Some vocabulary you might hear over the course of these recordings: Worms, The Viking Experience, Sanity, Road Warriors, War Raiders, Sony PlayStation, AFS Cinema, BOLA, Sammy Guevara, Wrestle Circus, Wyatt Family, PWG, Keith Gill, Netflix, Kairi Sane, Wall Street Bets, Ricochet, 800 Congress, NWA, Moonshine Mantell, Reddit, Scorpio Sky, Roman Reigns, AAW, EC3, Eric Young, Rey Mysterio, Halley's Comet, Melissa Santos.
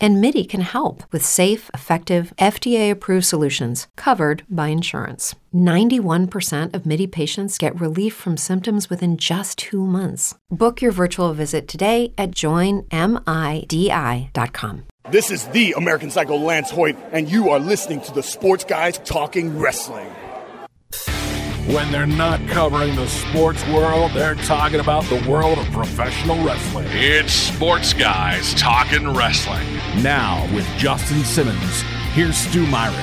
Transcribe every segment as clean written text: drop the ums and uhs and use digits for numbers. and Midi can help with safe, effective, FDA-approved solutions covered by insurance. 91% of Midi patients get relief from symptoms within just 2 months. Book your virtual visit today at joinmidi.com. This is the American Psycho Lance Hoyt, and you are listening to the Sports Guys Talking Wrestling. When they're not covering the sports world, they're talking about the world of professional wrestling. It's Sports Guys Talking Wrestling. Now, with Justin Simmons, here's Stu Myron.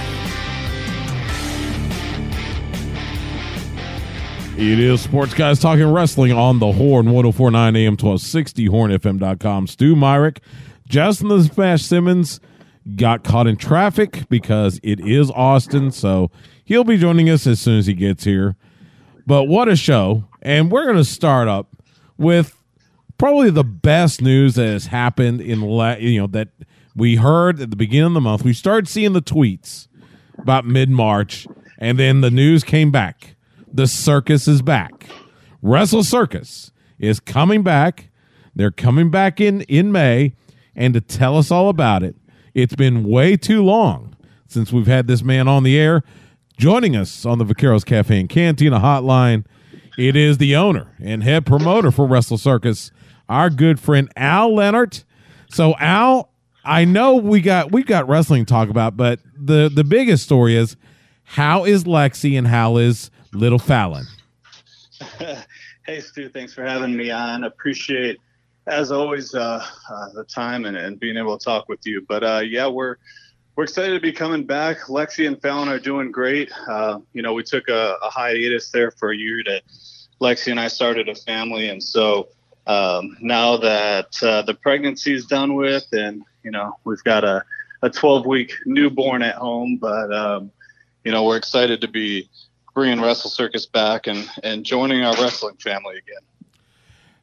It is Sports Guys Talking Wrestling on the Horn, 104.9 AM 1260, hornfm.com. Stu Myrick, Justin the Smash Simmons got caught in traffic because it is Austin, so he'll be joining us as soon as he gets here. But what a show. And we're going to start up with probably the best news that has happened in that we heard at the beginning of the month. We started seeing the tweets about mid-March, and then the news came back. The circus is back. Wrestle Circus is coming back. They're coming back in May. And to tell us all about it, it's been way too long since we've had this man on the air. Joining us on the Vaqueros Cafe and Cantina hotline, it is the owner and head promoter for Wrestle Circus, our good friend Al Lennart. So, Al, I know we've got wrestling to talk about, but the biggest story is, how is Lexi and how is Little Fallon? Hey, Stu, thanks for having me on. Appreciate, as always, the time and being able to talk with you. But we're excited to be coming back. Lexi and Fallon are doing great. We took a hiatus there for a year. That Lexi and I started a family, and so now that the pregnancy is done with, and we've got a 12-week newborn at home, but we're excited to be bringing Wrestle Circus back and joining our wrestling family again.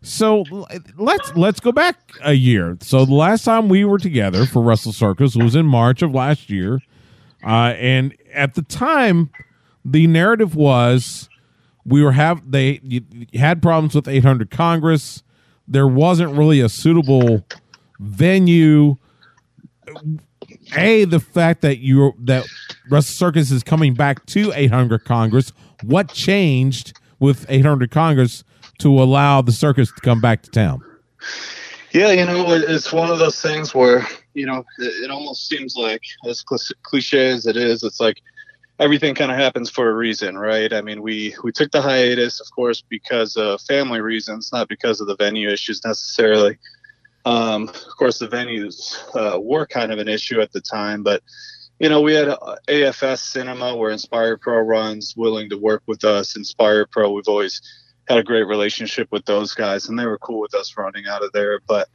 So let's go back a year. So the last time we were together for Wrestle Circus was in March of last year. And at the time, the narrative was they had problems with 800 Congress. There wasn't really a suitable venue. The fact that Wrestle Circus is coming back to 800 Congress. What changed with 800 Congress to allow the circus to come back to town? Yeah, it's one of those things where, it almost seems like, as cliche as it is, it's like everything kind of happens for a reason, right? I mean, we took the hiatus, of course, because of family reasons, not because of the venue issues necessarily. Of course, the venues were kind of an issue at the time, but we had AFS Cinema, where Inspire Pro runs, willing to work with us. Inspire Pro, we've always had a great relationship with those guys, and they were cool with us running out of there. But,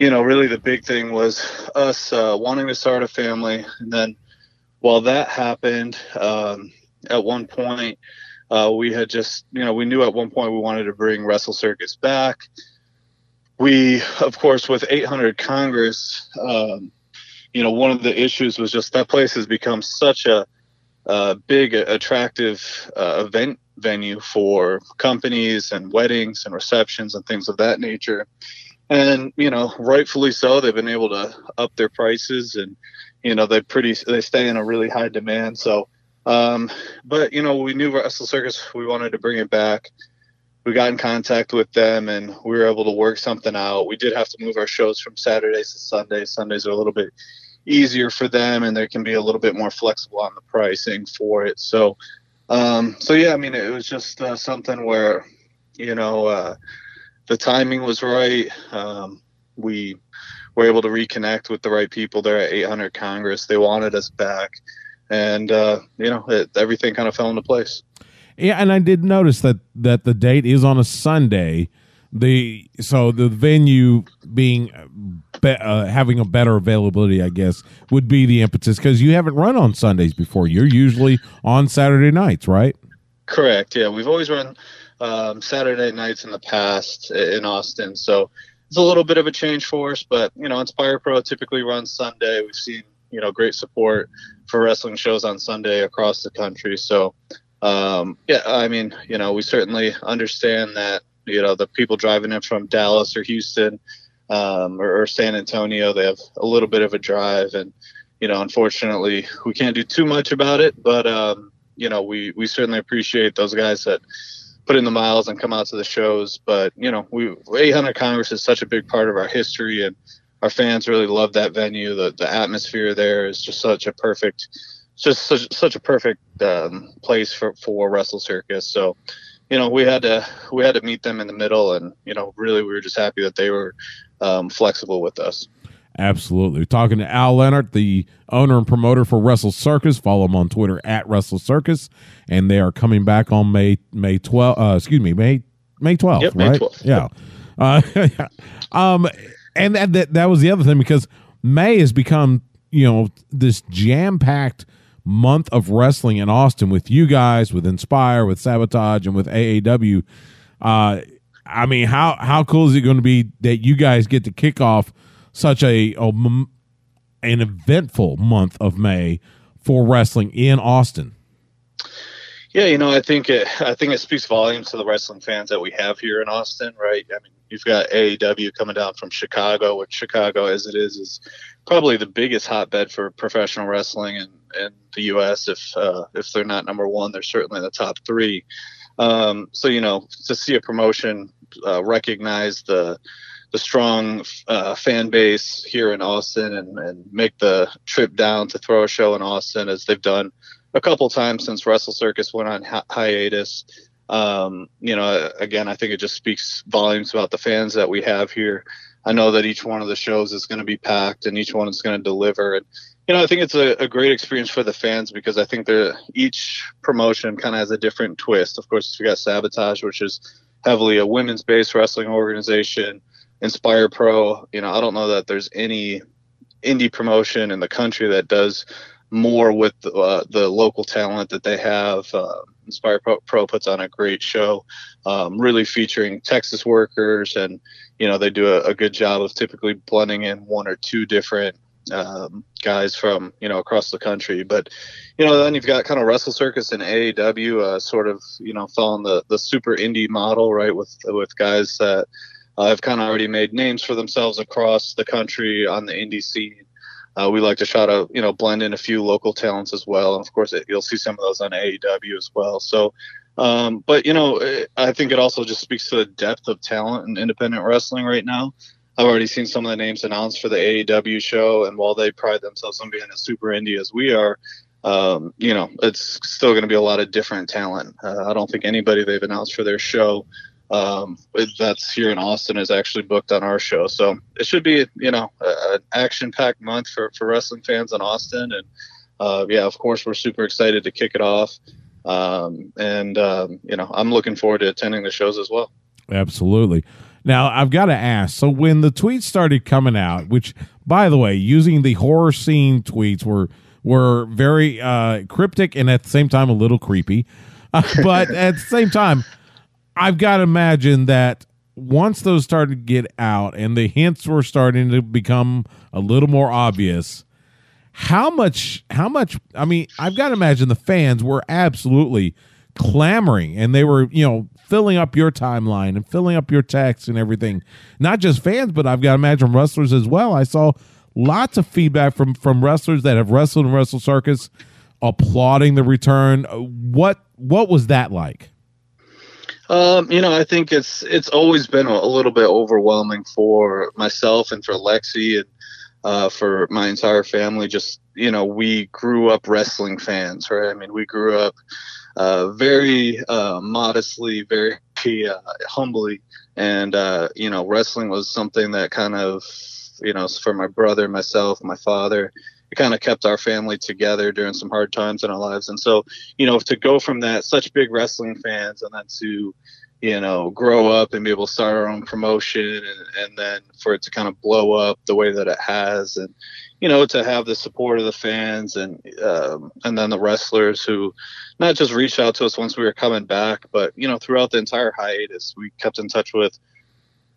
really the big thing was us wanting to start a family. And then while that happened, at one point, we had just, we knew at one point we wanted to bring Wrestle Circus back. We, of course, with 800 Congress, one of the issues was just that place has become such a big, attractive event venue for companies and weddings and receptions and things of that nature. And, rightfully so, they've been able to up their prices, and, they stay in a really high demand. So, but, we knew Wrestle Circus, we wanted to bring it back. We got in contact with them, and we were able to work something out. We did have to move our shows from Saturdays to Sundays. Sundays are a little bit easier for them, and they can be a little bit more flexible on the pricing for it. So, it was just something where, the timing was right. We were able to reconnect with the right people there at 800 Congress. They wanted us back, and, everything kind of fell into place. Yeah, and I did notice that the date is on a Sunday. The venue being having a better availability, I guess, would be the impetus, because you haven't run on Sundays before. You're usually on Saturday nights, right? Correct. Yeah, we've always run Saturday nights in the past in Austin. So it's a little bit of a change for us, but, you know, Inspire Pro typically runs Sunday. We've seen, you know, great support for wrestling shows on Sunday across the country. So, yeah, I mean, you know, we certainly understand that, you know, the people driving in from Dallas or Houston or San Antonio, they have a little bit of a drive. And, you know, unfortunately, we can't do too much about it. But, you know, we certainly appreciate those guys that put in the miles and come out to the shows. But, you know, 800 Congress is such a big part of our history, and our fans really love that venue. The atmosphere there is just such a perfect, place for Wrestle Circus. So, you know, we had to meet them in the middle, and, you know, really we were just happy that they were flexible with us. Absolutely. Talking to Al Lennart, the owner and promoter for Wrestle Circus. Follow him on Twitter at Wrestle Circus, and they are coming back on May 12th. May 12th, yep, right? May 12th. Yeah. Yep. And that was the other thing, because May has become, you know, this jam-packed month of wrestling in Austin with you guys, with Inspire, with Sabotage, and with AAW. I mean, how cool is it going to be that you guys get to kick off such an eventful month of May for wrestling in Austin? Yeah, you know, I think it speaks volumes to the wrestling fans that we have here in Austin, right? I mean, you've got AEW coming down from Chicago, which Chicago, as it is probably the biggest hotbed for professional wrestling in the U.S. If they're not number one, they're certainly in the top three. So, you know, to see a promotion recognize the strong fan base here in Austin and make the trip down to throw a show in Austin, as they've done a couple times since Wrestle Circus went on hiatus. You know, again, I think it just speaks volumes about the fans that we have here. I know that each one of the shows is going to be packed, and each one is going to deliver. And, you know, I think it's a great experience for the fans, because I think each promotion kind of has a different twist. Of course, we got Sabotage, which is heavily a women's-based wrestling organization. Inspire Pro, you know, I don't know that there's any indie promotion in the country that does more with the local talent that they have. Inspire Pro puts on a great show, really featuring Texas workers, and, you know, they do a good job of typically blending in one or two different guys from, you know, across the country. But, you know, then you've got kind of Wrestle Circus and AEW sort of, you know, following the super indie model, right, with guys that have kind of already made names for themselves across the country on the indie scene. We like to try to, you know, blend in a few local talents as well. And, of course, you'll see some of those on AEW as well. So, but, you know, I think it also just speaks to the depth of talent in independent wrestling right now. I've already seen some of the names announced for the AEW show, and while they pride themselves on being as super indie as we are, you know, it's still going to be a lot of different talent. I don't think anybody they've announced for their show that's here in Austin is actually booked on our show. So it should be, you know, an action-packed month for wrestling fans in Austin. And, yeah, of course, we're super excited to kick it off. You know, I'm looking forward to attending the shows as well. Absolutely. Now, I've got to ask, so when the tweets started coming out, which, by the way, using the horror scene tweets were very cryptic and at the same time a little creepy. But at the same time, I've got to imagine that once those started to get out and the hints were starting to become a little more obvious, how much, I mean, I've got to imagine the fans were absolutely clamoring, and they were, you know, filling up your timeline and filling up your text and everything. Not just fans, but I've got to imagine wrestlers as well. I saw lots of feedback from wrestlers that have wrestled in Wrestle Circus applauding the return. What was that like? You know, I think it's always been a little bit overwhelming for myself and for Lexi and for my entire family. Just, you know, we grew up wrestling fans, right? I mean, we grew up very modestly, very humbly. And, you know, wrestling was something that kind of, you know, for my brother, myself, my father, it kind of kept our family together during some hard times in our lives. And so, you know, to go from that, such big wrestling fans, and then to, you know, grow up and be able to start our own promotion, and then for it to kind of blow up the way that it has, and, you know, to have the support of the fans, and then the wrestlers who not just reached out to us once we were coming back, but, you know, throughout the entire hiatus, we kept in touch with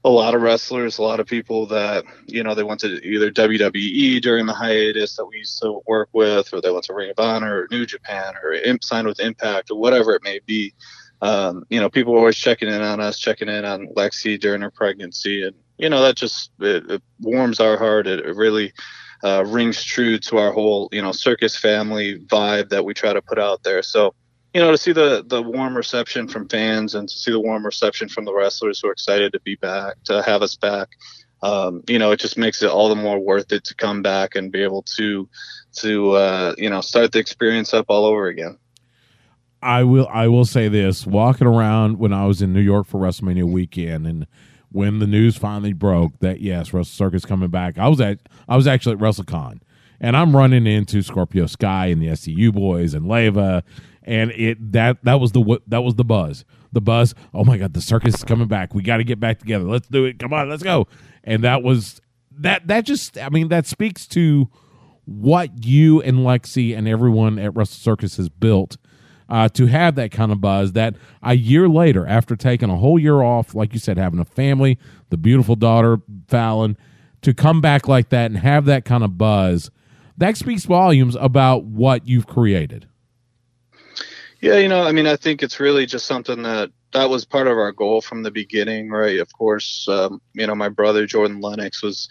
a lot of wrestlers, a lot of people that, you know, they went to either WWE during the hiatus that we used to work with, or they went to Ring of Honor or New Japan or signed with Impact or whatever it may be. You know, people were always checking in on us, checking in on Lexi during her pregnancy. And, you know, that just, it warms our heart. It really rings true to our whole, you know, circus family vibe that we try to put out there. So, you know, to see the warm reception from fans and to see the warm reception from the wrestlers who are excited to be back, to have us back, you know, it just makes it all the more worth it to come back and be able to you know, start the experience up all over again. I will say this, walking around when I was in New York for WrestleMania weekend and when the news finally broke that, yes, Wrestle Circus coming back, I was actually at WrestleCon, and I'm running into Scorpio Sky and the SCU boys and Leva, and that was the buzz. The buzz, oh my God, the circus is coming back. We got to get back together. Let's do it. Come on, let's go. And that speaks to what you and Lexi and everyone at Wrestle Circus has built. To have that kind of buzz that a year later, after taking a whole year off, like you said, having a family, the beautiful daughter, Fallon, to come back like that and have that kind of buzz, that speaks volumes about what you've created. Yeah, you know, I mean, I think it's really just something that was part of our goal from the beginning, right? Of course, you know, my brother, Jordan Lennox, was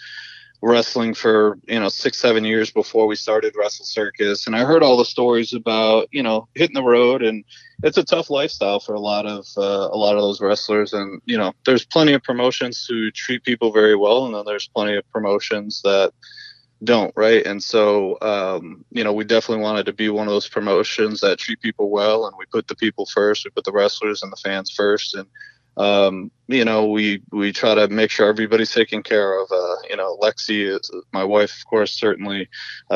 wrestling for, you know, 6-7 years before we started Wrestle Circus, and I heard all the stories about, you know, hitting the road, and it's a tough lifestyle for a lot of those wrestlers. And, you know, there's plenty of promotions who treat people very well, and then there's plenty of promotions that don't, right? And so you know, we definitely wanted to be one of those promotions that treat people well, and we put the people first, we put the wrestlers and the fans first, and you know, we try to make sure everybody's taken care of. You know, Lexi is my wife, of course, certainly.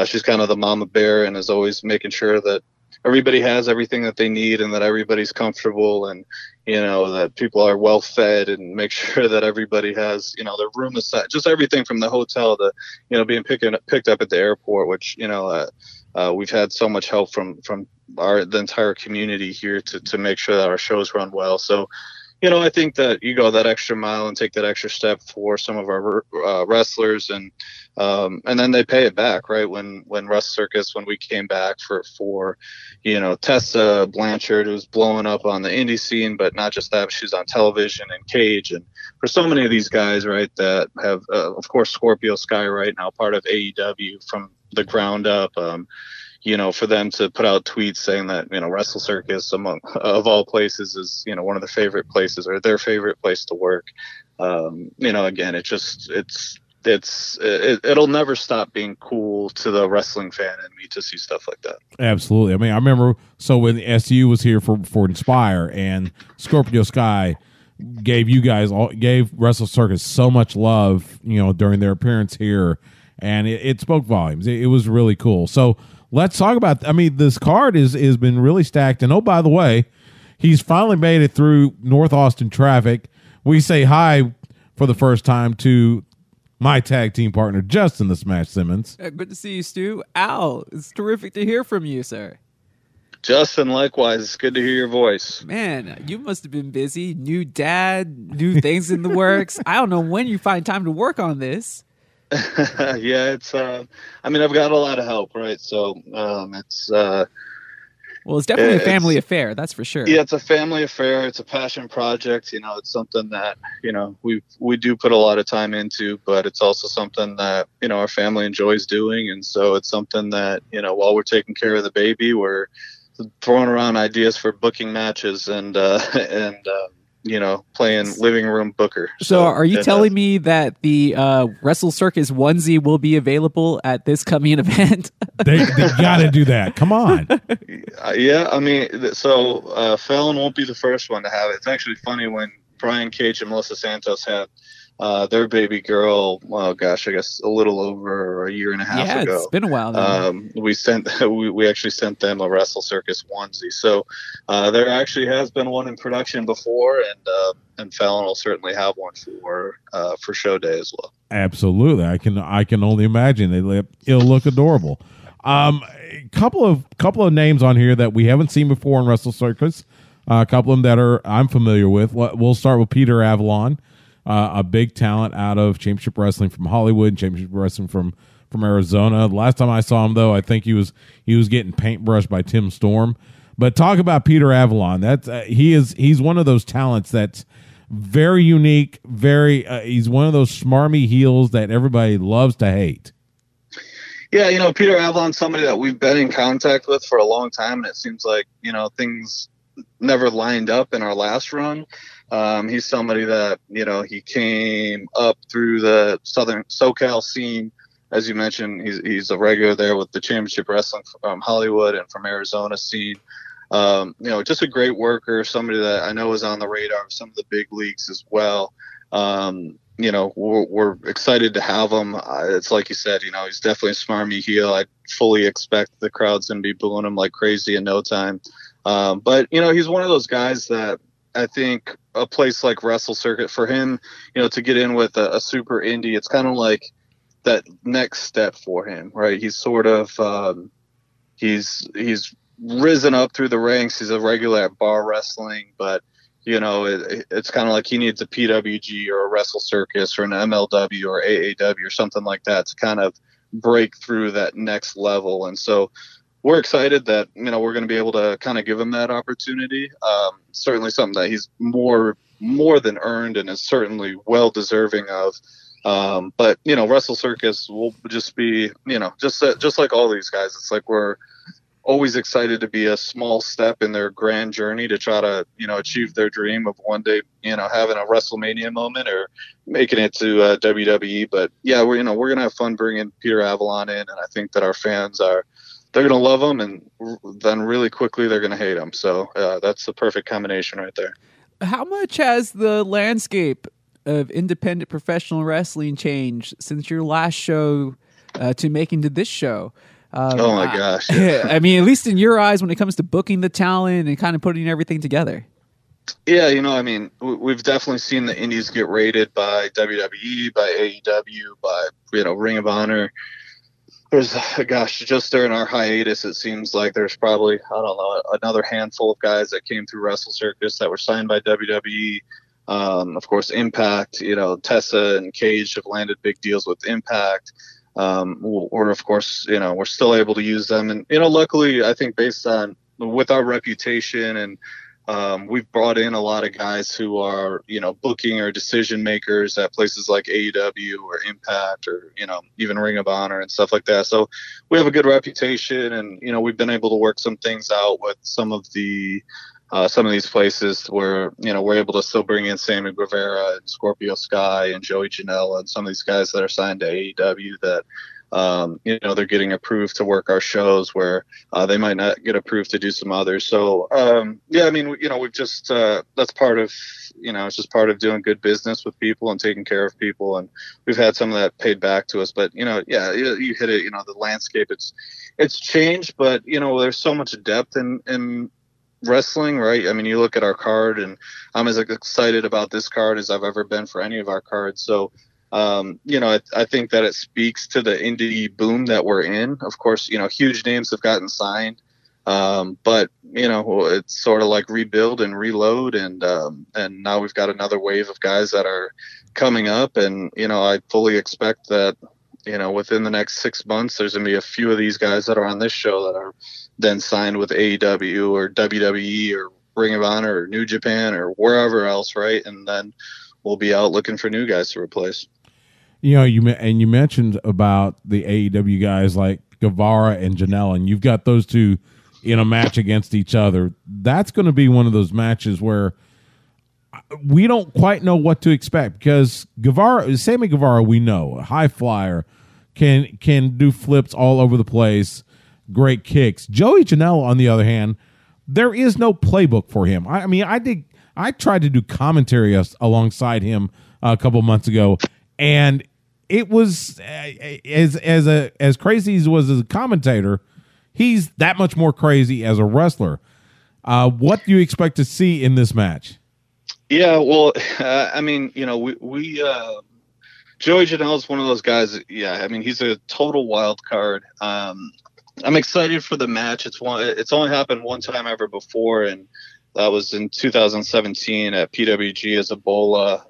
She's kind of the mama bear and is always making sure that everybody has everything that they need and that everybody's comfortable and, you know, that people are well fed, and make sure that everybody has, you know, their room aside, just everything from the hotel to, you know, being picked up at the airport, which, you know, we've had so much help from the entire community here to make sure that our shows run well. So, you know, I think that you go that extra mile and take that extra step for some of our wrestlers, and then they pay it back, right? When Wrestle Circus, when we came back for you know, Tessa Blanchard, who's blowing up on the indie scene, but not just that, she's on television and Cage, and for so many of these guys, right, that have, of course, Scorpio Sky right now, part of AEW from the ground up. You know, for them to put out tweets saying that, you know, Wrestle Circus, among of all places, is, you know, one of the favorite places or their favorite place to work. You know, again, it just it'll never stop being cool to the wrestling fan and me to see stuff like that. Absolutely. I mean, I remember when the SCU was here for Inspire, and Scorpio Sky gave Wrestle Circus so much love, you know, during their appearance here, and it spoke volumes. It was really cool. So let's talk about, I mean, this card has been really stacked. And, oh, by the way, he's finally made it through North Austin traffic. We say hi for the first time to my tag team partner, Justin the Smash Simmons. Good to see you, Stu. Al, it's terrific to hear from you, sir. Justin, likewise. It's good to hear your voice. Man, you must have been busy. New dad, new things in the works. I don't know when you find time to work on this. Yeah, it's I mean, I've got a lot of help, right? So it's well, it's definitely a family affair, that's for sure. Yeah, it's a family affair. It's a passion project. You know, it's something that, you know, we do put a lot of time into, but it's also something that, you know, our family enjoys doing. And so it's something that, you know, while we're taking care of the baby, we're throwing around ideas for booking matches and you know, playing living room booker. So are you telling me that the Wrestle Circus onesie will be available at this coming event? they gotta do that. Come on. Yeah, I mean, so Fallon won't be the first one to have it. It's actually funny, when Brian Cage and Melissa Santos had their baby girl, well, gosh, I guess a little over a year and a half ago. Yeah, it's been a while. We actually sent them a Wrestle Circus onesie. So there actually has been one in production before, and Fallon will certainly have one for show day as well. Absolutely, I can only imagine it'll look adorable. A couple of names on here that we haven't seen before in Wrestle Circus. A couple of them that I'm familiar with. We'll start with Peter Avalon. a big talent out of Championship Wrestling from Hollywood, Championship Wrestling from Arizona. Last time I saw him, though, I think he was getting paintbrushed by Tim Storm. But talk about Peter Avalon. That's he's one of those talents that's very unique. Very he's one of those smarmy heels that everybody loves to hate. Yeah, you know, Peter Avalon's somebody that we've been in contact with for a long time, and it seems like, you know, things never lined up in our last run. He's somebody that, you know, he came up through the Southern SoCal scene. As you mentioned, he's a regular there with the Championship Wrestling from Hollywood and from Arizona scene. You know, just a great worker, somebody that I know is on the radar of some of the big leagues as well. You know, we're excited to have him. It's like you said, you know, he's definitely a smarmy heel. I fully expect the crowd's going to be booing him like crazy in no time. But, you know, he's one of those guys that I think a place like Wrestle Circus, for him, you know, to get in with a super indie, it's kind of like that next step for him, right? He's sort of he's risen up through the ranks. He's a regular at bar wrestling, but you know, it's kind of like he needs a PWG or a Wrestle Circus or an MLW or AAW or something like that to kind of break through that next level. And so we're excited that, you know, we're going to be able to kind of give him that opportunity. Certainly something that he's more than earned and is certainly well deserving of. But, you know, Wrestle Circus will just be, you know, just like all these guys, it's like we're always excited to be a small step in their grand journey to try to, you know, achieve their dream of one day, you know, having a WrestleMania moment or making it to WWE. But yeah, we're going to have fun bringing Peter Avalon in. And I think that our fans they're going to love him, and then really quickly they're going to hate him. So that's the perfect combination right there. How much has the landscape of independent professional wrestling changed since your last show to making to this show? Oh my gosh. Yeah. I mean, at least in your eyes, when it comes to booking the talent and kind of putting everything together. Yeah. You know, I mean, we've definitely seen the indies get raided by WWE, by AEW, by, you know, Ring of Honor. There's, gosh, just during our hiatus, it seems like there's probably, I don't know, another handful of guys that came through Wrestle Circus that were signed by WWE. Of course, Impact, you know, Tessa and Cage have landed big deals with Impact. Or of course, you know, we're still able to use them. And, you know, luckily, I think based on with our reputation and we've brought in a lot of guys who are, you know, booking or decision makers at places like AEW or Impact or, you know, even Ring of Honor and stuff like that. So we have a good reputation, and, you know, we've been able to work some things out with some of these places where, you know, we're able to still bring in Sammy Guevara and Scorpio Sky and Joey Janela and some of these guys that are signed to AEW that, you know, they're getting approved to work our shows where they might not get approved to do some others. So, yeah, I mean, you know, we've just that's part of, you know, it's just part of doing good business with people and taking care of people. And we've had some of that paid back to us. But, you know, yeah, you hit it. You know, the landscape, it's changed. But, you know, there's so much depth in wrestling, right? I mean, you look at our card, and I'm as excited about this card as I've ever been for any of our cards. So, you know, I think that it speaks to the indie boom that we're in. Of course, you know, huge names have gotten signed, but, you know, it's sort of like rebuild and reload, and now we've got another wave of guys that are coming up, and, you know, I fully expect that, you know, within the next 6 months, there's going to be a few of these guys that are on this show that are then signed with AEW or WWE or Ring of Honor or New Japan or wherever else, right? And then we'll be out looking for new guys to replace. You know, you mentioned about the AEW guys like Guevara and Janela, and you've got those two in a match against each other. That's going to be one of those matches where we don't quite know what to expect, because Sammy Guevara, we know, a high flyer, can do flips all over the place, great kicks. Joey Janela, on the other hand, there is no playbook for him. I mean, I tried to do commentary alongside him a couple months ago, and it was as crazy as he was as a commentator, he's that much more crazy as a wrestler. What do you expect to see in this match? Yeah, well, I mean, you know, we Joey Janela is one of those guys. Yeah, I mean, he's a total wild card. I'm excited for the match. It's only happened one time ever before, and That was in 2017 at PWG as a Bola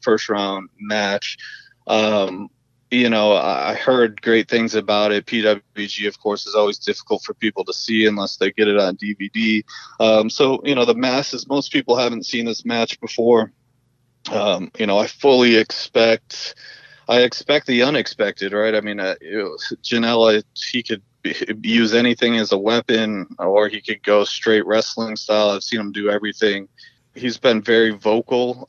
first round match. You know, I heard great things about it. PWG, of course, is always difficult for people to see unless they get it on DVD. So, you know, the masses, most people haven't seen this match before. You know, I fully expect, the unexpected, right? I mean, Janela, he could use anything as a weapon, or he could go straight wrestling style. I've seen him do everything. He's been very vocal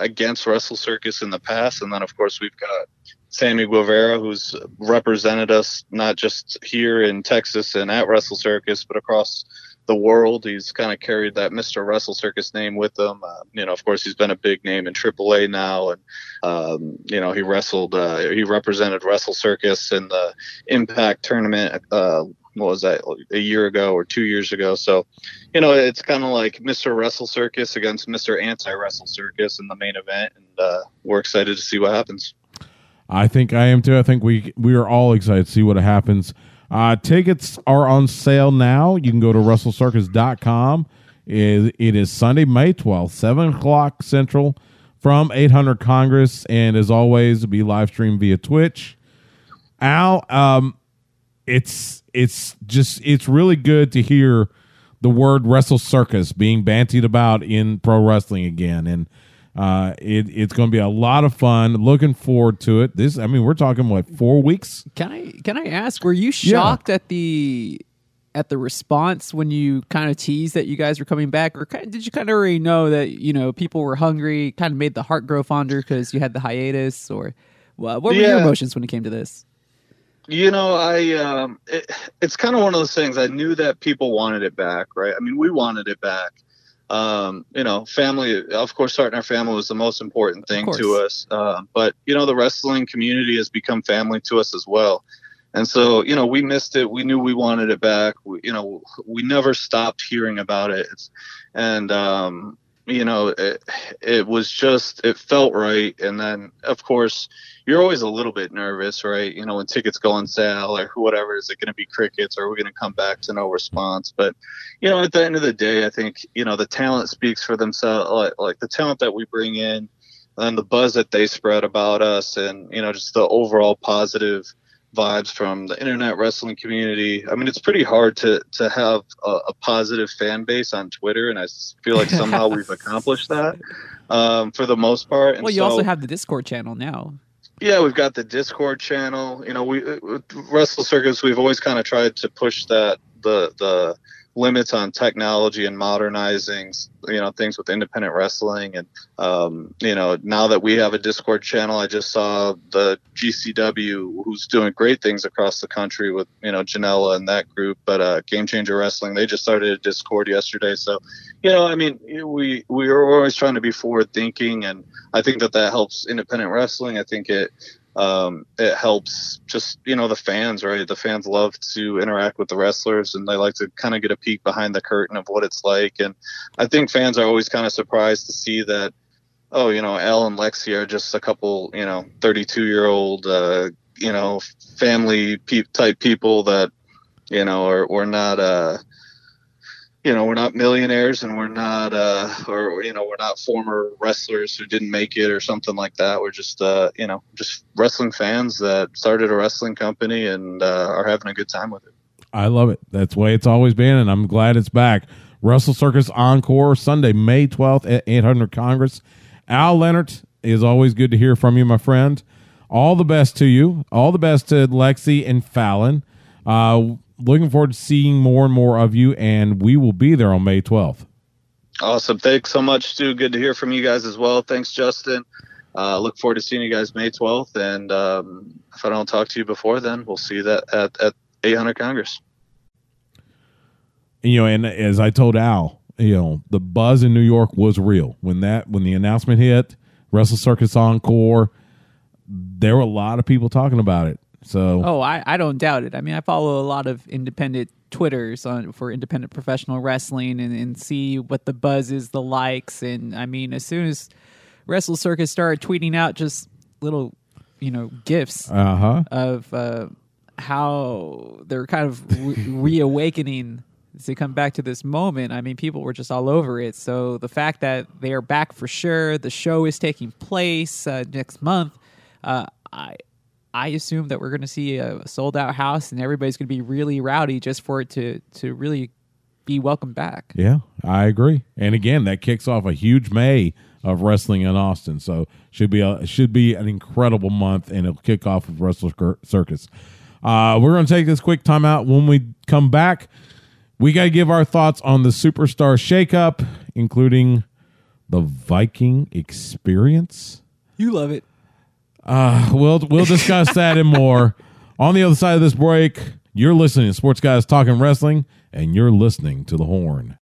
against Wrestle Circus in the past. And then, of course, we've got Sammy Guevara, who's represented us not just here in Texas and at Wrestle Circus, but across the world. He's kind of carried that Mr. Wrestle Circus name with him. You know, of course, he's been a big name in AAA now, and you know, he represented Wrestle Circus in the Impact tournament. What was that, a year ago or 2 years ago? So, you know, it's kind of like Mr. Wrestle Circus against Mr. Anti-Wrestle Circus in the main event, and we're excited to see what happens. I think I am too. I think we are all excited to see what happens. Tickets are on sale now. You can go to WrestleCircus.com. It is Sunday, May 12th, 7 o'clock Central from 800 Congress. And as always, it'll be live streamed via Twitch. Al, it's really good to hear the word Wrestle Circus being bantied about in pro wrestling again. And it's going to be a lot of fun. Looking forward to it. This, I mean, we're talking what, 4 weeks? Can I ask, were you shocked at the response when you kind of teased that you guys were coming back, or did you kind of already know that, you know, people were hungry, kind of made the heart grow fonder because you had the hiatus, or what were your emotions when it came to this? You know, it's kind of one of those things. I knew that people wanted it back, right? I mean, we wanted it back. You know, family, of course, starting our family was the most important thing to us. But, you know, the wrestling community has become family to us as well. And so, you know, we missed it. We knew we wanted it back. We never stopped hearing about it. And, you know, it felt right. And then, of course, you're always a little bit nervous, right? You know, when tickets go on sale or whatever, is it going to be crickets, or are we going to come back to no response? But, you know, at the end of the day, I think, you know, the talent speaks for themselves, like the talent that we bring in and the buzz that they spread about us, and, you know, just the overall positive vibes from the internet wrestling community. I mean, it's pretty hard to have a positive fan base on Twitter, and I feel like somehow we've accomplished that for the most part. And well, you also have the Discord channel now. Yeah, we've got the Discord channel. You know, we with Wrestle Circus, we've always kind of tried to push that the limits on technology and modernizing, you know, things with independent wrestling. And, you know, now that we have a Discord channel, I just saw the GCW, who's doing great things across the country with, you know, Janela and that group, but Game Changer Wrestling, they just started a Discord yesterday. So, you know, I mean, we are always trying to be forward thinking, and I think that helps independent wrestling. I think it helps just, you know, the fans, right? The fans love to interact with the wrestlers, and they like to kind of get a peek behind the curtain of what it's like. And I think fans are always kind of surprised to see that, oh, you know, Al and Lexi are just a couple, you know, 32-year-old, you know, family type people that, you know, are not, you know, we're not millionaires, and we're not, or, you know, we're not former wrestlers who didn't make it or something like that. We're just, you know, just wrestling fans that started a wrestling company and are having a good time with it. I love it. That's the way it's always been, and I'm glad it's back. Wrestle Circus Encore, Sunday, May 12th at 800 Congress. Al Lennart, is always good to hear from you, my friend. All the best to you. All the best to Lexi and Fallon. Looking forward to seeing more and more of you, and we will be there on May 12th. Awesome. Thanks so much, Stu. Good to hear from you guys as well. Thanks, Justin. Look forward to seeing you guys May 12th, and if I don't talk to you before then, we'll see you at 800 Congress. You know, and as I told Al, you know, the buzz in New York was real. When the announcement hit, Wrestle Circus Encore, there were a lot of people talking about it. So, I don't doubt it. I mean, I follow a lot of independent Twitters for independent professional wrestling, and see what the buzz is, the likes. And I mean, as soon as Wrestle Circus started tweeting out just little, you know, GIFs of how they're kind of reawakening to come back to this moment, I mean, people were just all over it. So the fact that they are back for sure, the show is taking place next month, I assume that we're going to see a sold-out house and everybody's going to be really rowdy just for it to really be welcomed back. Yeah, I agree. And again, that kicks off a huge May of wrestling in Austin. So should be an incredible month, and it'll kick off with Wrestle Circus. We're going to take this quick time out. When we come back, we got to give our thoughts on the superstar shakeup, including the Viking Experience. You love it. We'll discuss that and more on the other side of this break. You're listening to Sports Guys Talking Wrestling, and you're listening to The Horn.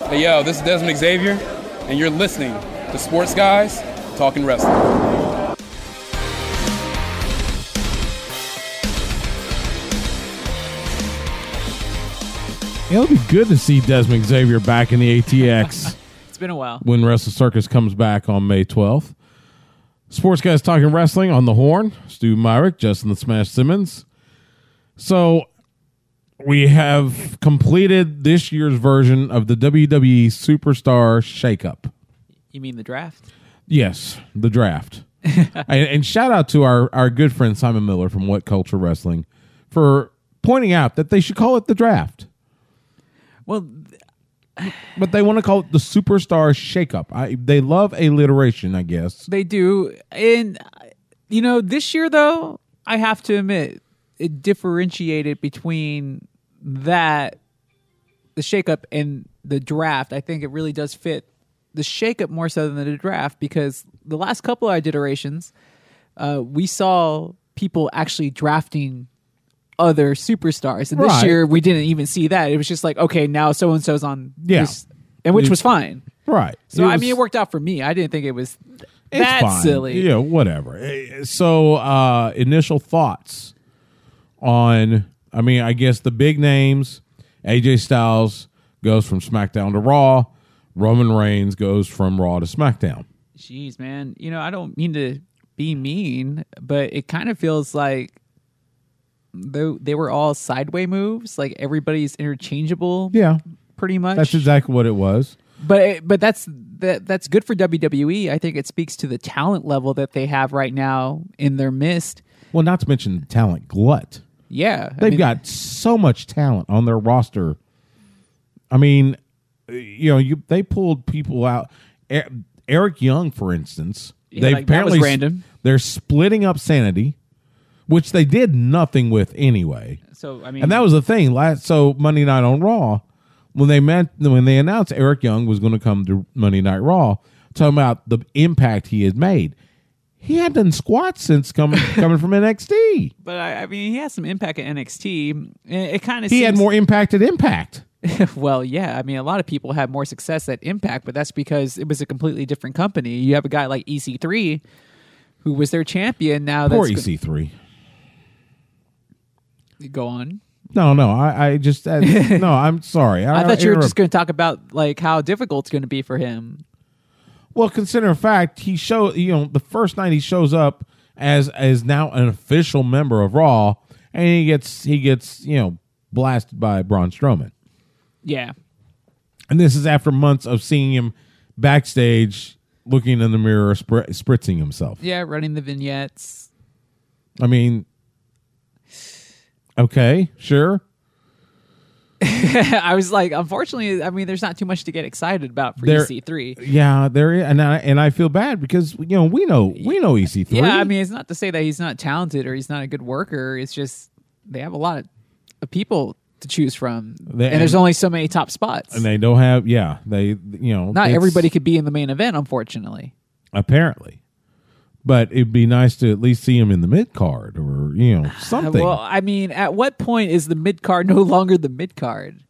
Hey, yo, this is Desmond Xavier, and you're listening to Sports Guys Talking Wrestling. It'll be good to see Desmond Xavier back in the ATX. It's been a while. When Wrestle Circus comes back on May 12th. Sports Guys Talking Wrestling on The Horn. Stu Myrick, Justin the Smash Simmons. So we have completed this year's version of the WWE Superstar Shakeup. You mean the draft? Yes, the draft. And shout out to our good friend Simon Miller from What Culture Wrestling for pointing out that they should call it the draft. Well, but they want to call it the Superstar Shakeup. They love alliteration, I guess. They do. And, you know, this year, though, I have to admit, it differentiated between that, the shakeup, and the draft. I think it really does fit the shakeup more so than the draft, because the last couple of iterations, we saw people actually drafting other superstars, and this year we didn't even see that. It was just like, okay, now so and so's on this, and which was fine, right? So I mean, it worked out for me. I didn't think it was that silly. Yeah, whatever. So initial thoughts on, I mean, I guess the big names: AJ Styles goes from SmackDown to Raw, Roman Reigns goes from Raw to SmackDown. Jeez, man, you know, I don't mean to be mean, but it kind of feels like they were all sideway moves. Like, everybody's interchangeable. Yeah, pretty much. That's exactly what it was. But that's good for WWE. I think it speaks to the talent level that they have right now in their midst. Well, not to mention the talent glut. Yeah, they've got so much talent on their roster. I mean, you know, they pulled people out. Eric Young, for instance. Yeah, they apparently that was random. They're splitting up Sanity, which they did nothing with anyway. So I mean, and that was the thing. So Monday Night on Raw, when they announced Eric Young was going to come to Monday Night Raw, talking about the impact he had made, he hadn't done squats since coming from NXT. But I mean, he had some impact at NXT. It kind of had more impact at Impact. Well, yeah. I mean, a lot of people had more success at Impact, but that's because it was a completely different company. You have a guy like EC3, who was their champion. Now poor EC3. Go on. No. I just no. I'm sorry. I thought you were just going to talk about like how difficult it's going to be for him. Well, considering the fact he showed, you know, the first night he shows up as now an official member of Raw, and he gets you know, blasted by Braun Strowman. Yeah, and this is after months of seeing him backstage, looking in the mirror, spritzing himself. Yeah, running the vignettes. I mean. Okay, sure. I was like, unfortunately, I mean, there's not too much to get excited about for EC3. Yeah, there is, and I feel bad because, you know, we know EC3. Yeah, I mean, it's not to say that he's not talented or he's not a good worker. It's just they have a lot of people to choose from, and there's only so many top spots. And they don't have, yeah, they, you know, not everybody could be in the main event, unfortunately. Apparently. But it'd be nice to at least see him in the mid-card or, you know, something. Well, I mean, at what point is the mid-card no longer the mid-card?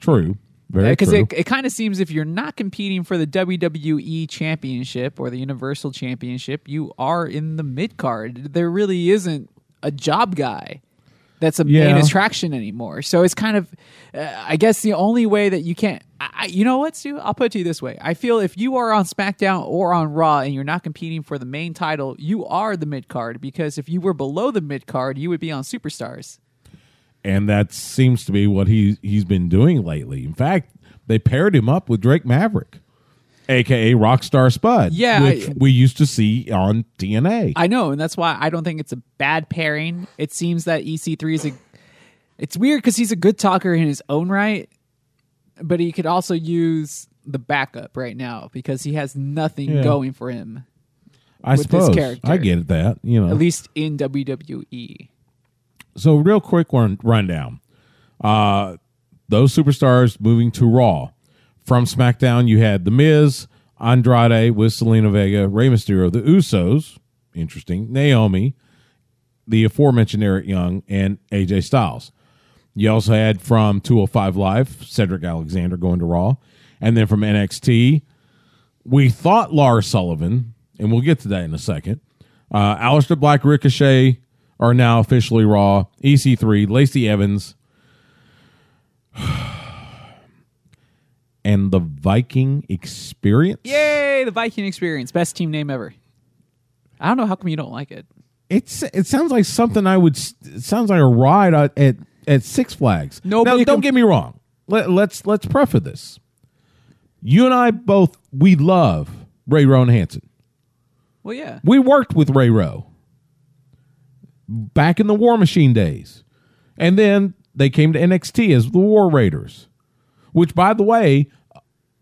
True. Very true. Because it kind of seems if you're not competing for the WWE Championship or the Universal Championship, you are in the mid-card. There really isn't a job guy that's a main attraction anymore. So it's kind of, I guess the only way that you can't, you know what, Stu? I'll put it to you this way. I feel if you are on SmackDown or on Raw and you're not competing for the main title, you are the mid-card, because if you were below the mid-card, you would be on Superstars. And that seems to be what he's been doing lately. In fact, they paired him up with Drake Maverick, a.k.a. Rockstar Spud, which we used to see on TNA. I know, and that's why I don't think it's a bad pairing. It seems that EC3 is it's weird because he's a good talker in his own right, but he could also use the backup right now because he has nothing going for him. I suppose. This character. I get that. You know, at least in WWE. So real quick rundown. Those superstars moving to Raw. From SmackDown, you had The Miz, Andrade with Selena Vega, Rey Mysterio, The Usos, interesting, Naomi, the aforementioned Eric Young, and AJ Styles. You also had from 205 Live, Cedric Alexander going to Raw. And then from NXT, we thought Lars Sullivan, and we'll get to that in a second, Aleister Black, Ricochet are now officially Raw, EC3, Lacey Evans, and the Viking Experience. Yay, the Viking Experience. Best team name ever. I don't know how come you don't like it. It sounds like something it sounds like a ride at Six Flags. No, now, don't get me wrong. Let's preface this. You and I both, we love Ray Rowe and Hanson. Well, yeah. We worked with Ray Rowe back in the War Machine days. And then they came to NXT as the War Raiders, which, by the way,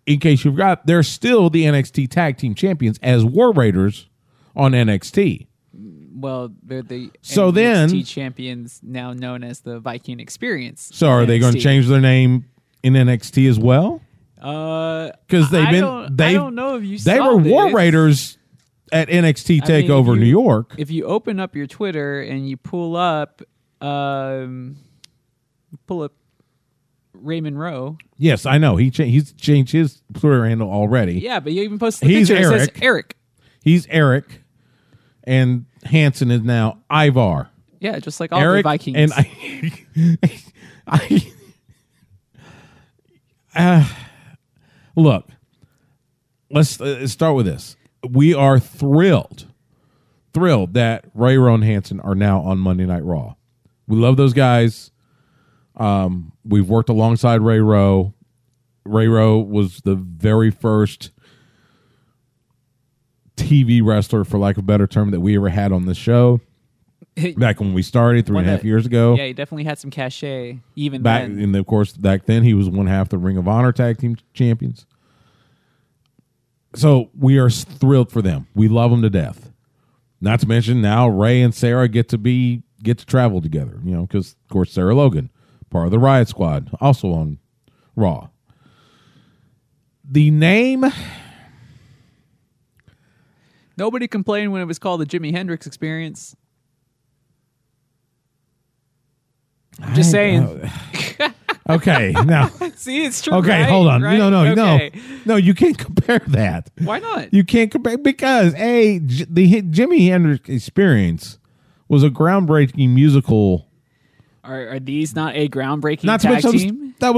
in case you forgot, they're still the NXT Tag Team Champions as War Raiders on NXT. Well, they're the NXT Champions now known as the Viking Experience. So are they going to change their name in NXT as well? Because I don't know if you saw this. They were War Raiders at NXT TakeOver New York. If you open up your Twitter and you pull up Raymond Rowe. Yes, I know. He's changed his Twitter handle already. Yeah, but you even posted the picture. It says Eric. He's Eric. And Hanson is now Ivar. Yeah, just like all Eric the Vikings. And look, let's start with this. We are thrilled that Ray Rowe and Hanson are now on Monday Night Raw. We love those guys. We've worked alongside Ray Rowe. Ray Rowe was the very first TV wrestler, for lack of a better term, that we ever had on this show. Back when we started 3.5 years ago. Yeah, he definitely had some cachet even back then. And of course, back then, he was one half the Ring of Honor Tag Team Champions. So we are thrilled for them. We love them to death. Not to mention now Ray and Sarah get to travel together, you know, because, of course, Sarah Logan, part of the Riot Squad, also on Raw. The name, nobody complained when it was called the Jimi Hendrix Experience. I'm just saying. Okay, now. See, it's true. Okay, right? Hold on. Right? No, you can't compare that. Why not? You can't compare because the Jimi Hendrix Experience was a groundbreaking musical. Are these not a groundbreaking tag team? That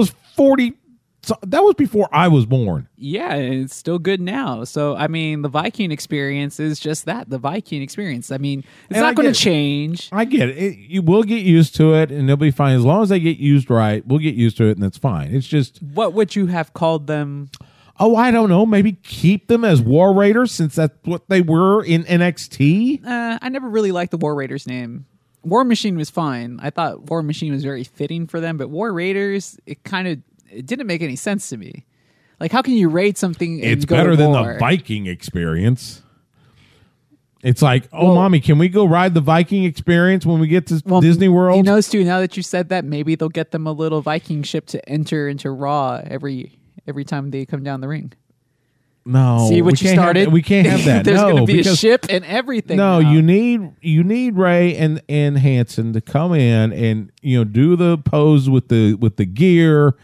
was before I was born. Yeah, and it's still good now. So, I mean, the Viking Experience is just that, the Viking Experience. I mean, it's not going to change. I get it. You will get used to it, and they'll be fine. As long as they get used right, we'll get used to it, and that's fine. It's just... What would you have called them? Oh, I don't know. Maybe keep them as War Raiders, since that's what they were in NXT? I never really liked the War Raiders name. War Machine was fine. I thought War Machine was very fitting for them, but War Raiders, it didn't make any sense to me. Like, how can you raid something? It's better than the Viking Experience. It's like, mommy, can we go ride the Viking Experience when we get to Disney World? You know, Stu, now that you said that, maybe they'll get them a little Viking ship to enter into Raw every time they come down the ring. No, see what you started. We can't have that. There's going to be a ship and everything. No, now. you need Ray and Hanson to come in and do the pose with the gear,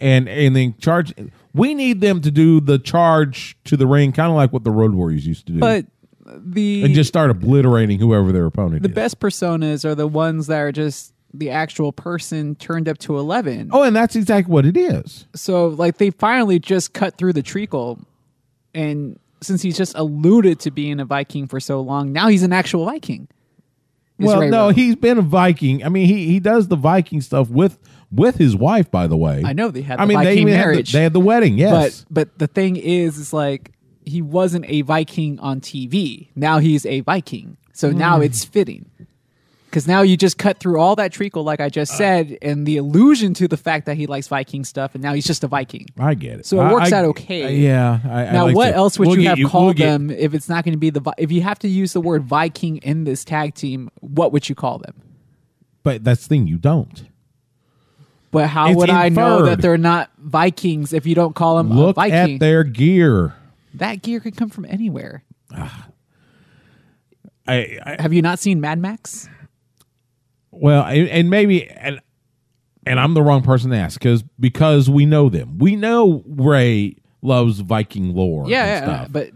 and then charge. We need them to do the charge to the ring, kind of like what the Road Warriors used to do. But and just start obliterating whoever their opponent. The best personas are the ones that are just the actual person turned up to 11. Oh, and that's exactly what it is. So like they finally just cut through the treacle. And since he's just alluded to being a Viking for so long, now he's an actual Viking. He's been a Viking. I mean, he does the Viking stuff with his wife, by the way. I know they had Viking marriage. They had the wedding, yes. But the thing is like he wasn't a Viking on TV. Now he's a Viking. So now it's fitting. Because now you just cut through all that treacle, like I just said, and the allusion to the fact that he likes Viking stuff, and now he's just a Viking. I get it. So it works out okay. Yeah. What else would you have called them if it's not going to be if you have to use the word Viking in this tag team? What would you call them? But that's the thing, you don't. But how would I know that they're not Vikings if you don't call them a Viking? Look at their gear. That gear could come from anywhere. Have you not seen Mad Max? Well, and maybe, and I'm the wrong person to ask because we know them. We know Ray loves Viking lore. Yeah, and stuff.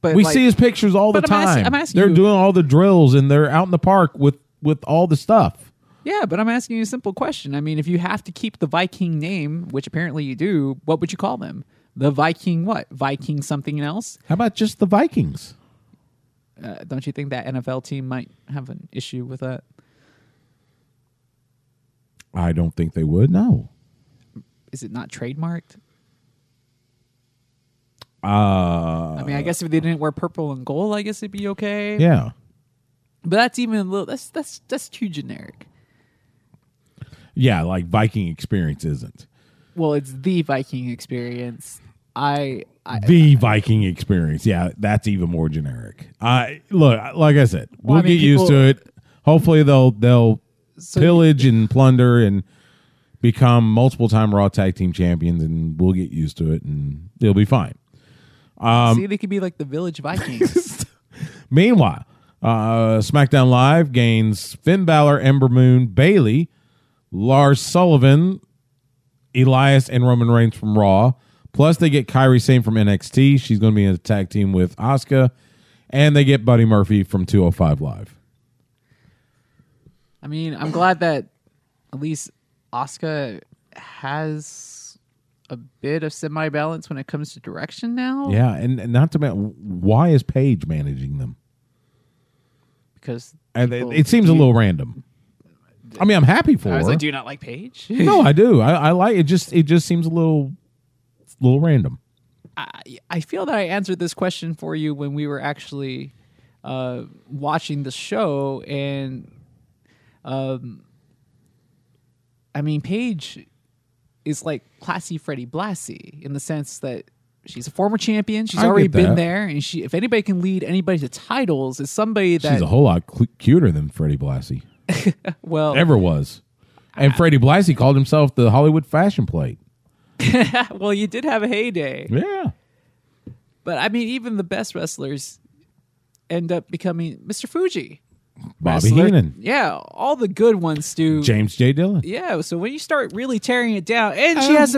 But we see his pictures all the time. I'm asking they're doing all the drills and they're out in the park with all the stuff. Yeah, but I'm asking you a simple question. I mean, if you have to keep the Viking name, which apparently you do, what would you call them? The Viking what? Viking something else? How about just the Vikings? Don't you think that NFL team might have an issue with that? I don't think they would, no. Is it not trademarked? I mean, I guess if they didn't wear purple and gold, I guess it'd be okay. Yeah. But that's even a little... That's too generic. Yeah, like Viking Experience isn't. Well, it's the Viking Experience. Viking Experience. Yeah, that's even more generic. Look, like I said, we'll get used to it. Hopefully they'll pillage and plunder and become multiple-time Raw Tag Team Champions, and we'll get used to it, and it'll be fine. They could be like the Village Vikings. Meanwhile, SmackDown Live gains Finn Balor, Ember Moon, Bayley, Lars Sullivan, Elias, and Roman Reigns from Raw. Plus, they get Kairi Sane from NXT. She's going to be in a tag team with Asuka. And they get Buddy Murphy from 205 Live. I mean, I'm glad that at least Asuka has a bit of semi-balance when it comes to direction now. Yeah, and not to mention, why is Paige managing them? Because it seems a little random. I mean, I'm happy for her. I was like, do you not like Paige? No, I do. I like it. It just seems a little random. I feel that I answered this question for you when we were actually watching the show and. I mean, Paige is like classy Freddie Blassie in the sense that she's a former champion. She's already been there, and if anybody can lead anybody to titles, is somebody that she's a whole lot cuter than Freddie Blassie. Well, ever was, and Freddie Blassie called himself the Hollywood Fashion Plate. Well, you did have a heyday, yeah. But I mean, even the best wrestlers end up becoming Mr. Fuji. Bobby wrestler. Heenan. Yeah, all the good ones do. James J. Dillon. Yeah, so when you start really tearing it down, and she has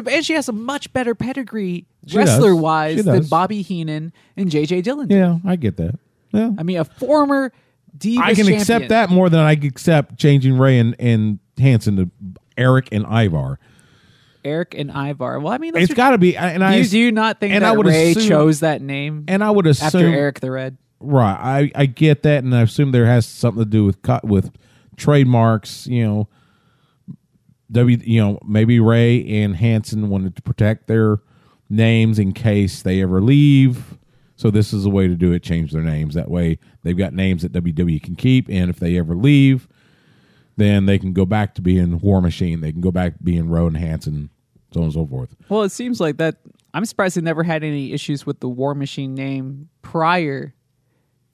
a much better pedigree wrestler-wise than Bobby Heenan and J.J. Dillon. Yeah, I get that. Yeah, I mean, a former Divas champion. I can accept that more than I accept changing Ray and Hanson to Eric and Ivar. Eric and Ivar. Well, I mean, it's got to be. Do you not think Ray chose that name? And I would assume after Eric the Red. Right, I get that, and I assume there has something to do with trademarks. Maybe Ray and Hanson wanted to protect their names in case they ever leave. So this is a way to do it: change their names. That way, they've got names that WWE can keep, and if they ever leave, then they can go back to being War Machine. They can go back to being Rowe and Hanson, so on and so forth. Well, it seems like that. I'm surprised they never had any issues with the War Machine name prior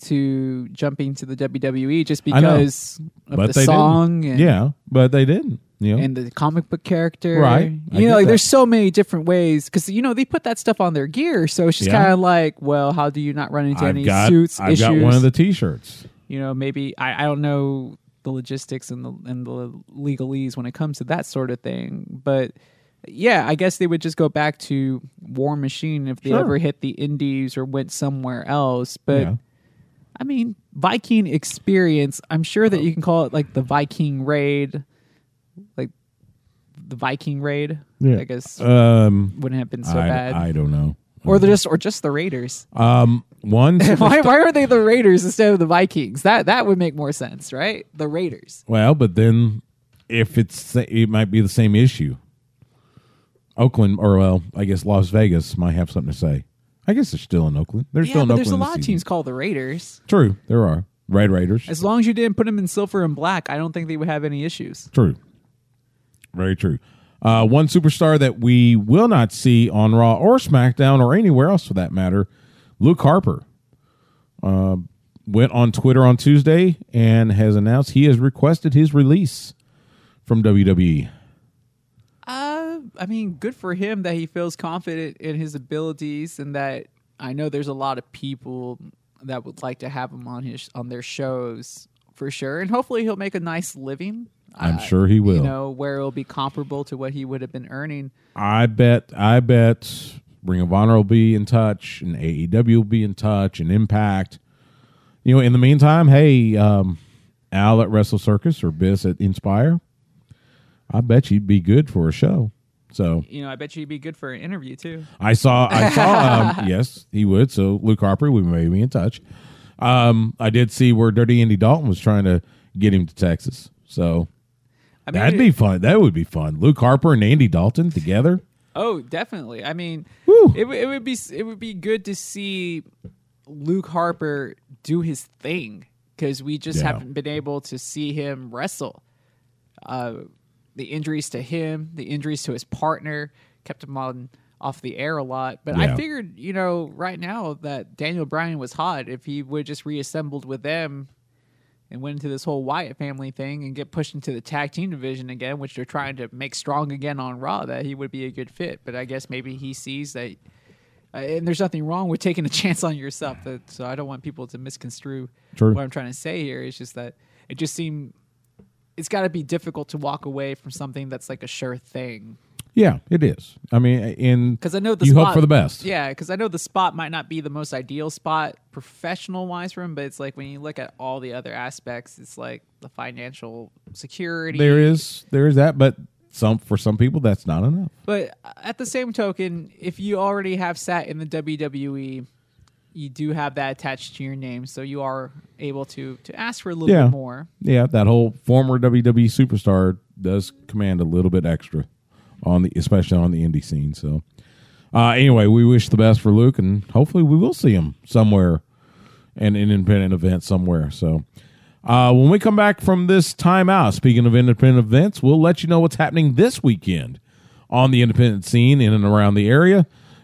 to jumping to the WWE just because of the song. And yeah, but they didn't. Yeah. And the comic book character. Right. Like there's so many different ways because, they put that stuff on their gear. So it's just kind of like, well, how do you not run into any issues? I've got one of the T-shirts. Maybe I don't know the logistics and the legalese when it comes to that sort of thing. But yeah, I guess they would just go back to War Machine if they ever hit the indies or went somewhere else. But Viking Experience, I'm sure that you can call it like the Viking Raid. Like the Viking Raid, I guess wouldn't have been so bad. I don't know. Or just the Raiders. Why are they the Raiders instead of the Vikings? That would make more sense, right? The Raiders. Well, but then if it might be the same issue. Oakland, I guess Las Vegas might have something to say. I guess they're still in Oakland. There's a lot of teams called the Raiders. True, there are. Red Raiders. As long as you didn't put them in silver and black, I don't think they would have any issues. True. Very true. One superstar that we will not see on Raw or SmackDown or anywhere else for that matter, Luke Harper, went on Twitter on Tuesday and has announced he has requested his release from WWE. Good for him that he feels confident in his abilities and that I know there's a lot of people that would like to have him on their shows for sure. And hopefully he'll make a nice living. I'm sure he will. Where it'll be comparable to what he would have been earning. I bet Ring of Honor will be in touch and AEW will be in touch and Impact. In the meantime, hey, Al at Wrestle Circus or Biz at Inspire, I bet you'd be good for a show. So I bet you'd be good for an interview too. I saw yes, he would. So Luke Harper, we may be in touch. I did see where Dirty Andy Dalton was trying to get him to Texas. So that'd be fun. That would be fun. Luke Harper and Andy Dalton together. Oh, definitely. It would be good to see Luke Harper do his thing because we just haven't been able to see him wrestle. The injuries to him, the injuries to his partner, kept him off the air a lot. But I figured, right now that Daniel Bryan was hot. If he would just reassembled with them and went into this whole Wyatt family thing and get pushed into the tag team division again, which they're trying to make strong again on Raw, that he would be a good fit. But I guess maybe he sees that, and there's nothing wrong with taking a chance on yourself. So I don't want people to misconstrue what I'm trying to say here. It's just that it just seemed... It's got to be difficult to walk away from something that's like a sure thing. Yeah, it is. Because I know the spot, hope for the best. Yeah, because I know the spot might not be the most ideal spot professional-wise for him, but it's like when you look at all the other aspects, it's like the financial security. There is that, but for some people, that's not enough. But at the same token, if you already have sat in the WWE, you do have that attached to your name, so you are able to ask for a little bit more. Yeah, that whole former WWE superstar does command a little bit extra, especially on the indie scene. So anyway, we wish the best for Luke, and hopefully we will see him somewhere in an independent event somewhere. So when we come back from this timeout, speaking of independent events, we'll let you know what's happening this weekend on the independent scene in and around the area.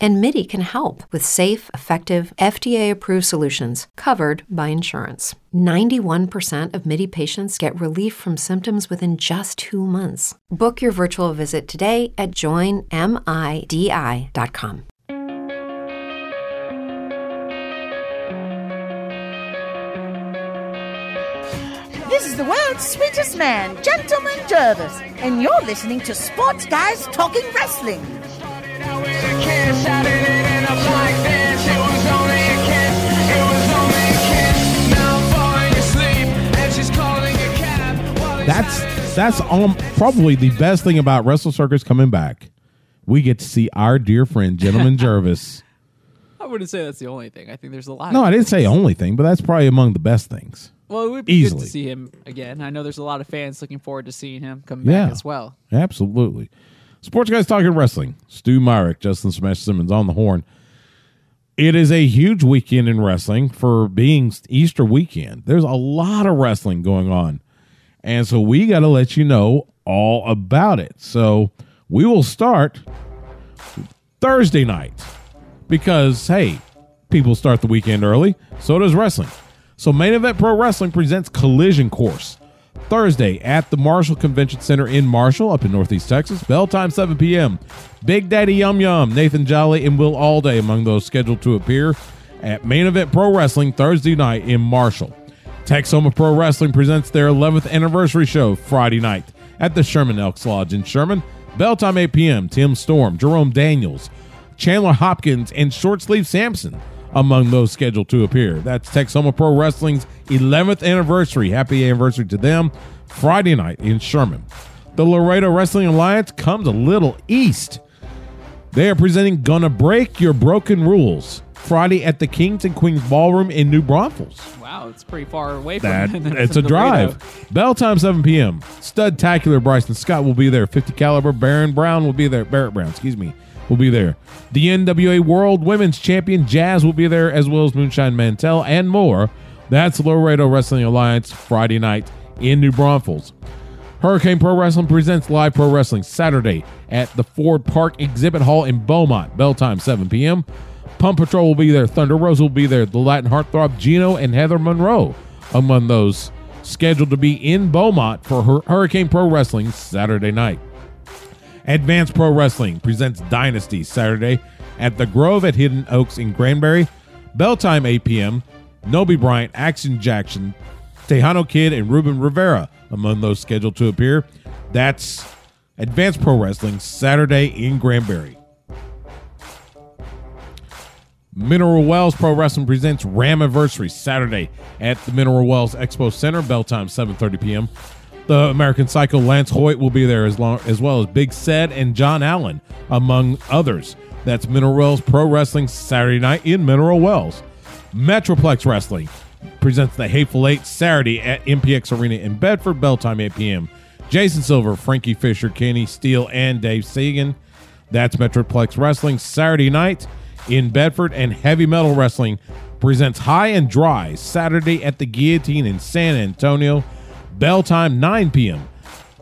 and Midi can help with safe, effective, FDA-approved solutions covered by insurance. 91% of Midi patients get relief from symptoms within just 2 months. Book your virtual visit today at joinmidi.com. This is the world's sweetest man, Gentleman Jervis, and you're listening to Sports Guys Talking Wrestling. That's probably the best thing about Wrestle Circus coming back. We get to see our dear friend, Gentleman Jervis. I wouldn't say that's the only thing. I think there's a lot. No, I didn't say only thing, but that's probably among the best things. Well, it would be good to see him again. I know there's a lot of fans looking forward to seeing him come back as well. Absolutely. Sports Guys Talking Wrestling. Stu Myrick, Justin Smash Simmons on the horn. It is a huge weekend in wrestling for being Easter weekend. There's a lot of wrestling going on. And so we got to let you know all about it. So we will start Thursday night because, hey, people start the weekend early. So does wrestling. So Main Event Pro Wrestling presents Collision Course Thursday at the Marshall Convention Center in Marshall, up in Northeast Texas. Bell time, 7 p.m. Big Daddy Yum Yum, Nathan Jolly, and Will Allday among those scheduled to appear at Main Event Pro Wrestling Thursday night in Marshall. Texoma Pro Wrestling presents their 11th anniversary show Friday night at the Sherman Elks Lodge in Sherman. Bell time, 8 p.m. Tim Storm, Jerome Daniels, Chandler Hopkins, and Shortsleeve Sampson among those scheduled to appear. That's Texoma Pro Wrestling's 11th anniversary. Happy anniversary to them. Friday night in Sherman. The Laredo Wrestling Alliance comes a little east. They are presenting Gonna Break Your Broken Rules Friday at the Kings and Queens Ballroom in New Braunfels. Wow, it's pretty far away from that. It's a drive. Bell time, 7 p.m. Studtacular Bryson Scott will be there. 50 caliber Barrett Brown will be there. The NWA World Women's Champion Jazz will be there, as well as Moonshine Mantell and more. That's Laredo Wrestling Alliance Friday night in New Braunfels. Hurricane Pro Wrestling presents Live Pro Wrestling Saturday at the Ford Park Exhibit Hall in Beaumont. Bell time, 7 p.m. Pump Patrol will be there. Thunder Rose will be there. The Latin Heartthrob Gino and Heather Monroe among those scheduled to be in Beaumont for Hurricane Pro Wrestling Saturday night. Advanced Pro Wrestling presents Dynasty Saturday at the Grove at Hidden Oaks in Granbury. Bell time, 8 p.m. Noby Bryant, Action Jackson, Tejano Kid, and Ruben Rivera among those scheduled to appear. That's Advanced Pro Wrestling Saturday in Granbury. Mineral Wells Pro Wrestling presents Ramiversary Saturday at the Mineral Wells Expo Center. Bell time, 7:30 p.m. The American Psycho Lance Hoyt will be there, as well as Big Sed and John Allen, among others. That's Mineral Wells Pro Wrestling Saturday night in Mineral Wells. Metroplex Wrestling presents the Hateful Eight Saturday at MPX Arena in Bedford. Bell time, 8 p.m. Jason Silver, Frankie Fisher, Kenny Steele, and Dave Sagan. That's Metroplex Wrestling Saturday night in Bedford. And Heavy Metal Wrestling presents High and Dry Saturday at the Guillotine in San Antonio. Bell time, 9 p.m.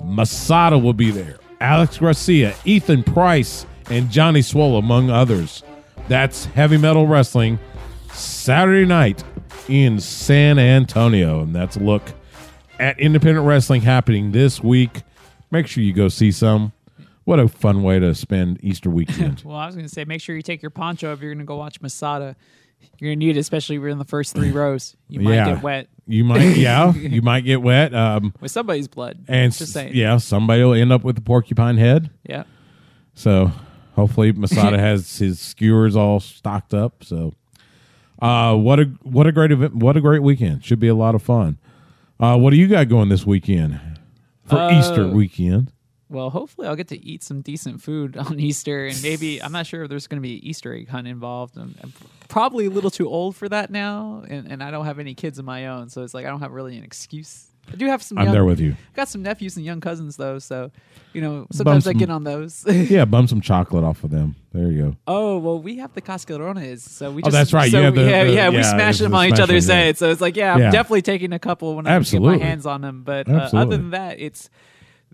Masada will be there. Alex Garcia, Ethan Price, and Johnny Swole, among others. That's Heavy Metal Wrestling Saturday night in San Antonio. And that's a look at independent wrestling happening this week. Make sure you go see some. What a fun way to spend Easter weekend. Well, I was going to say, make sure you take your poncho if you're going to go watch Masada. You're going to need it, especially if you're in the first three rows. You might get wet. You might get wet. With somebody's blood. And just saying. Yeah, somebody will end up with a porcupine head. Yeah. So hopefully Masada has his skewers all stocked up. So what a great event. What a great weekend. Should be a lot of fun. What do you got going this weekend for Easter weekend? Well, hopefully I'll get to eat some decent food on Easter, and maybe, I'm not sure if there's going to be an Easter egg hunt involved. I'm probably a little too old for that now, and I don't have any kids of my own, so it's like I don't have really an excuse. I do have some. I'm there with you. I got some nephews and young cousins though, so sometimes I get on those. Yeah, bum some chocolate off of them. There you go. Oh well, we have the cascarones, so we. Just, that's right. So we smash them on each other's head, so it's like I'm definitely taking a couple when I get my hands on them. But other than that, it's.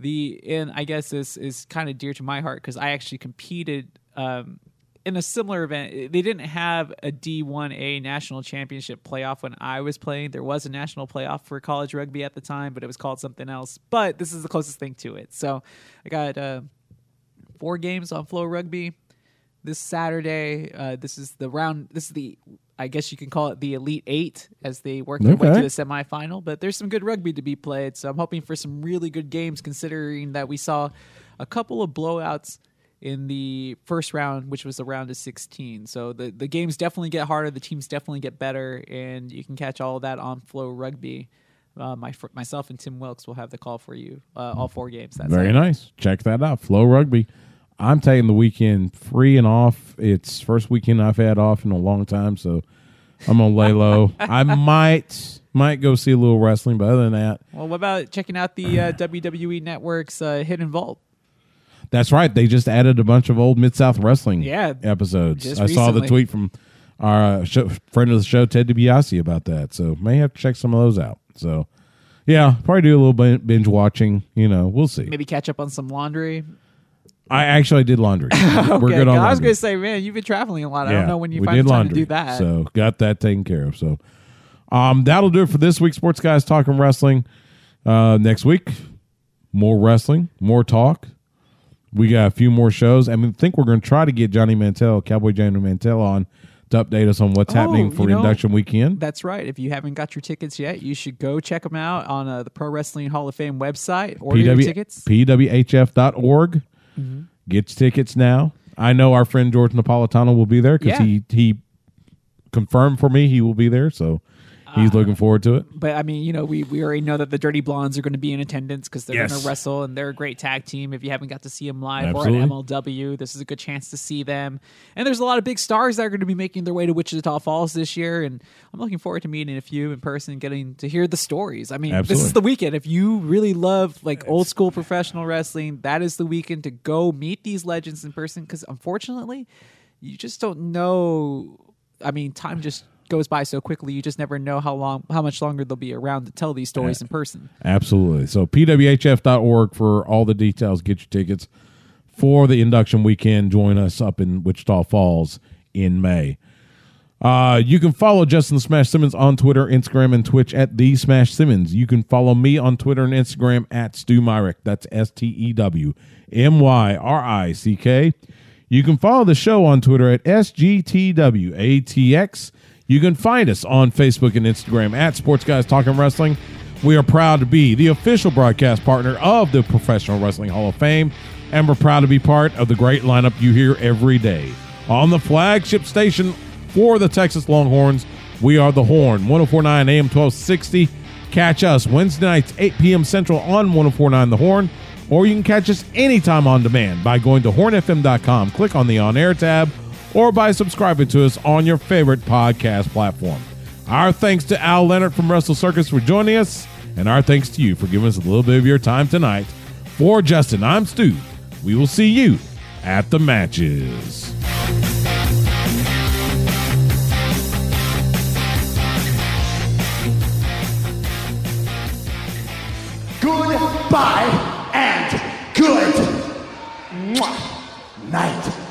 And I guess this is kind of dear to my heart because I actually competed in a similar event. They didn't have a D1A national championship playoff when I was playing. There was a national playoff for college rugby at the time, but it was called something else. But this is the closest thing to it. So I got 4 games on Flow Rugby this Saturday. This is the round. This is the, I guess you can call it the Elite Eight as they work their way to the semifinal. But there's some good rugby to be played, so I'm hoping for some really good games considering that we saw a couple of blowouts in the first round, which was the round of 16. So the games definitely get harder, the teams definitely get better, and you can catch all of that on Flow Rugby. Myself and Tim Wilkes will have the call for you, all 4 games. Very nice. Check that out, Flow Rugby. I'm taking the weekend free and off. It's first weekend I've had off in a long time, so I'm going to lay low. I might go see a little wrestling, but other than that. Well, what about checking out the WWE Network's Hidden Vault? That's right. They just added a bunch of old Mid-South Wrestling episodes. I saw the tweet from our friend of the show, Ted DiBiase, about that. So may have to check some of those out. So, yeah, probably do a little binge watching. You know, we'll see. Maybe catch up on some laundry. I did laundry. Okay, we're good on laundry. I was going to say, man, you've been traveling a lot. Yeah, I don't know when you find time laundry, to do that. So got that taken care of. So that'll do it for this week. Sports Guys Talking Wrestling. Next week, more wrestling, more talk. We got a few more shows. I mean, I think we're going to try to get Johnny Mantel, Cowboy Johnny Mantel, on to update us on what's happening for induction weekend. That's right. If you haven't got your tickets yet, you should go check them out on the Pro Wrestling Hall of Fame website. Order your tickets. PWHF.org. Mm-hmm. Get your tickets now. I know our friend George Napolitano will be there because he confirmed for me he will be there, so he's looking forward to it. But, I mean, you know, we already know that the Dirty Blondes are going to be in attendance because they're going to wrestle, and they're a great tag team. If you haven't got to see them live or at MLW, this is a good chance to see them. And there's a lot of big stars that are going to be making their way to Wichita Falls this year, and I'm looking forward to meeting a few in person and getting to hear the stories. I mean, This is the weekend. If you really love, old school professional wrestling, that is the weekend to go meet these legends in person because, unfortunately, you just don't know. I mean, time just goes by so quickly, you just never know how much longer they'll be around to tell these stories in person. Absolutely. So pwhf.org for all the details. Get your tickets for the induction weekend. Join us up in Wichita Falls in May. You can follow Justin the Smash Simmons on Twitter, Instagram, and Twitch at The Smash Simmons. You can follow me on Twitter and Instagram at Stu Myrick. That's STEWMYRICK. You can follow the show on Twitter at SGTWATX. You can find us on Facebook and Instagram at Sports Guys Talking Wrestling. We are proud to be the official broadcast partner of the Professional Wrestling Hall of Fame, and we're proud to be part of the great lineup you hear every day. On the flagship station for the Texas Longhorns, we are The Horn, 104.9 AM 1260. Catch us Wednesday nights, 8 p.m. Central on 104.9 The Horn, or you can catch us anytime on demand by going to hornfm.com, click on the On Air tab, or by subscribing to us on your favorite podcast platform. Our thanks to Al Lennart from Wrestle Circus for joining us, and our thanks to you for giving us a little bit of your time tonight. For Justin, I'm Stu. We will see you at the matches. Goodbye and good night.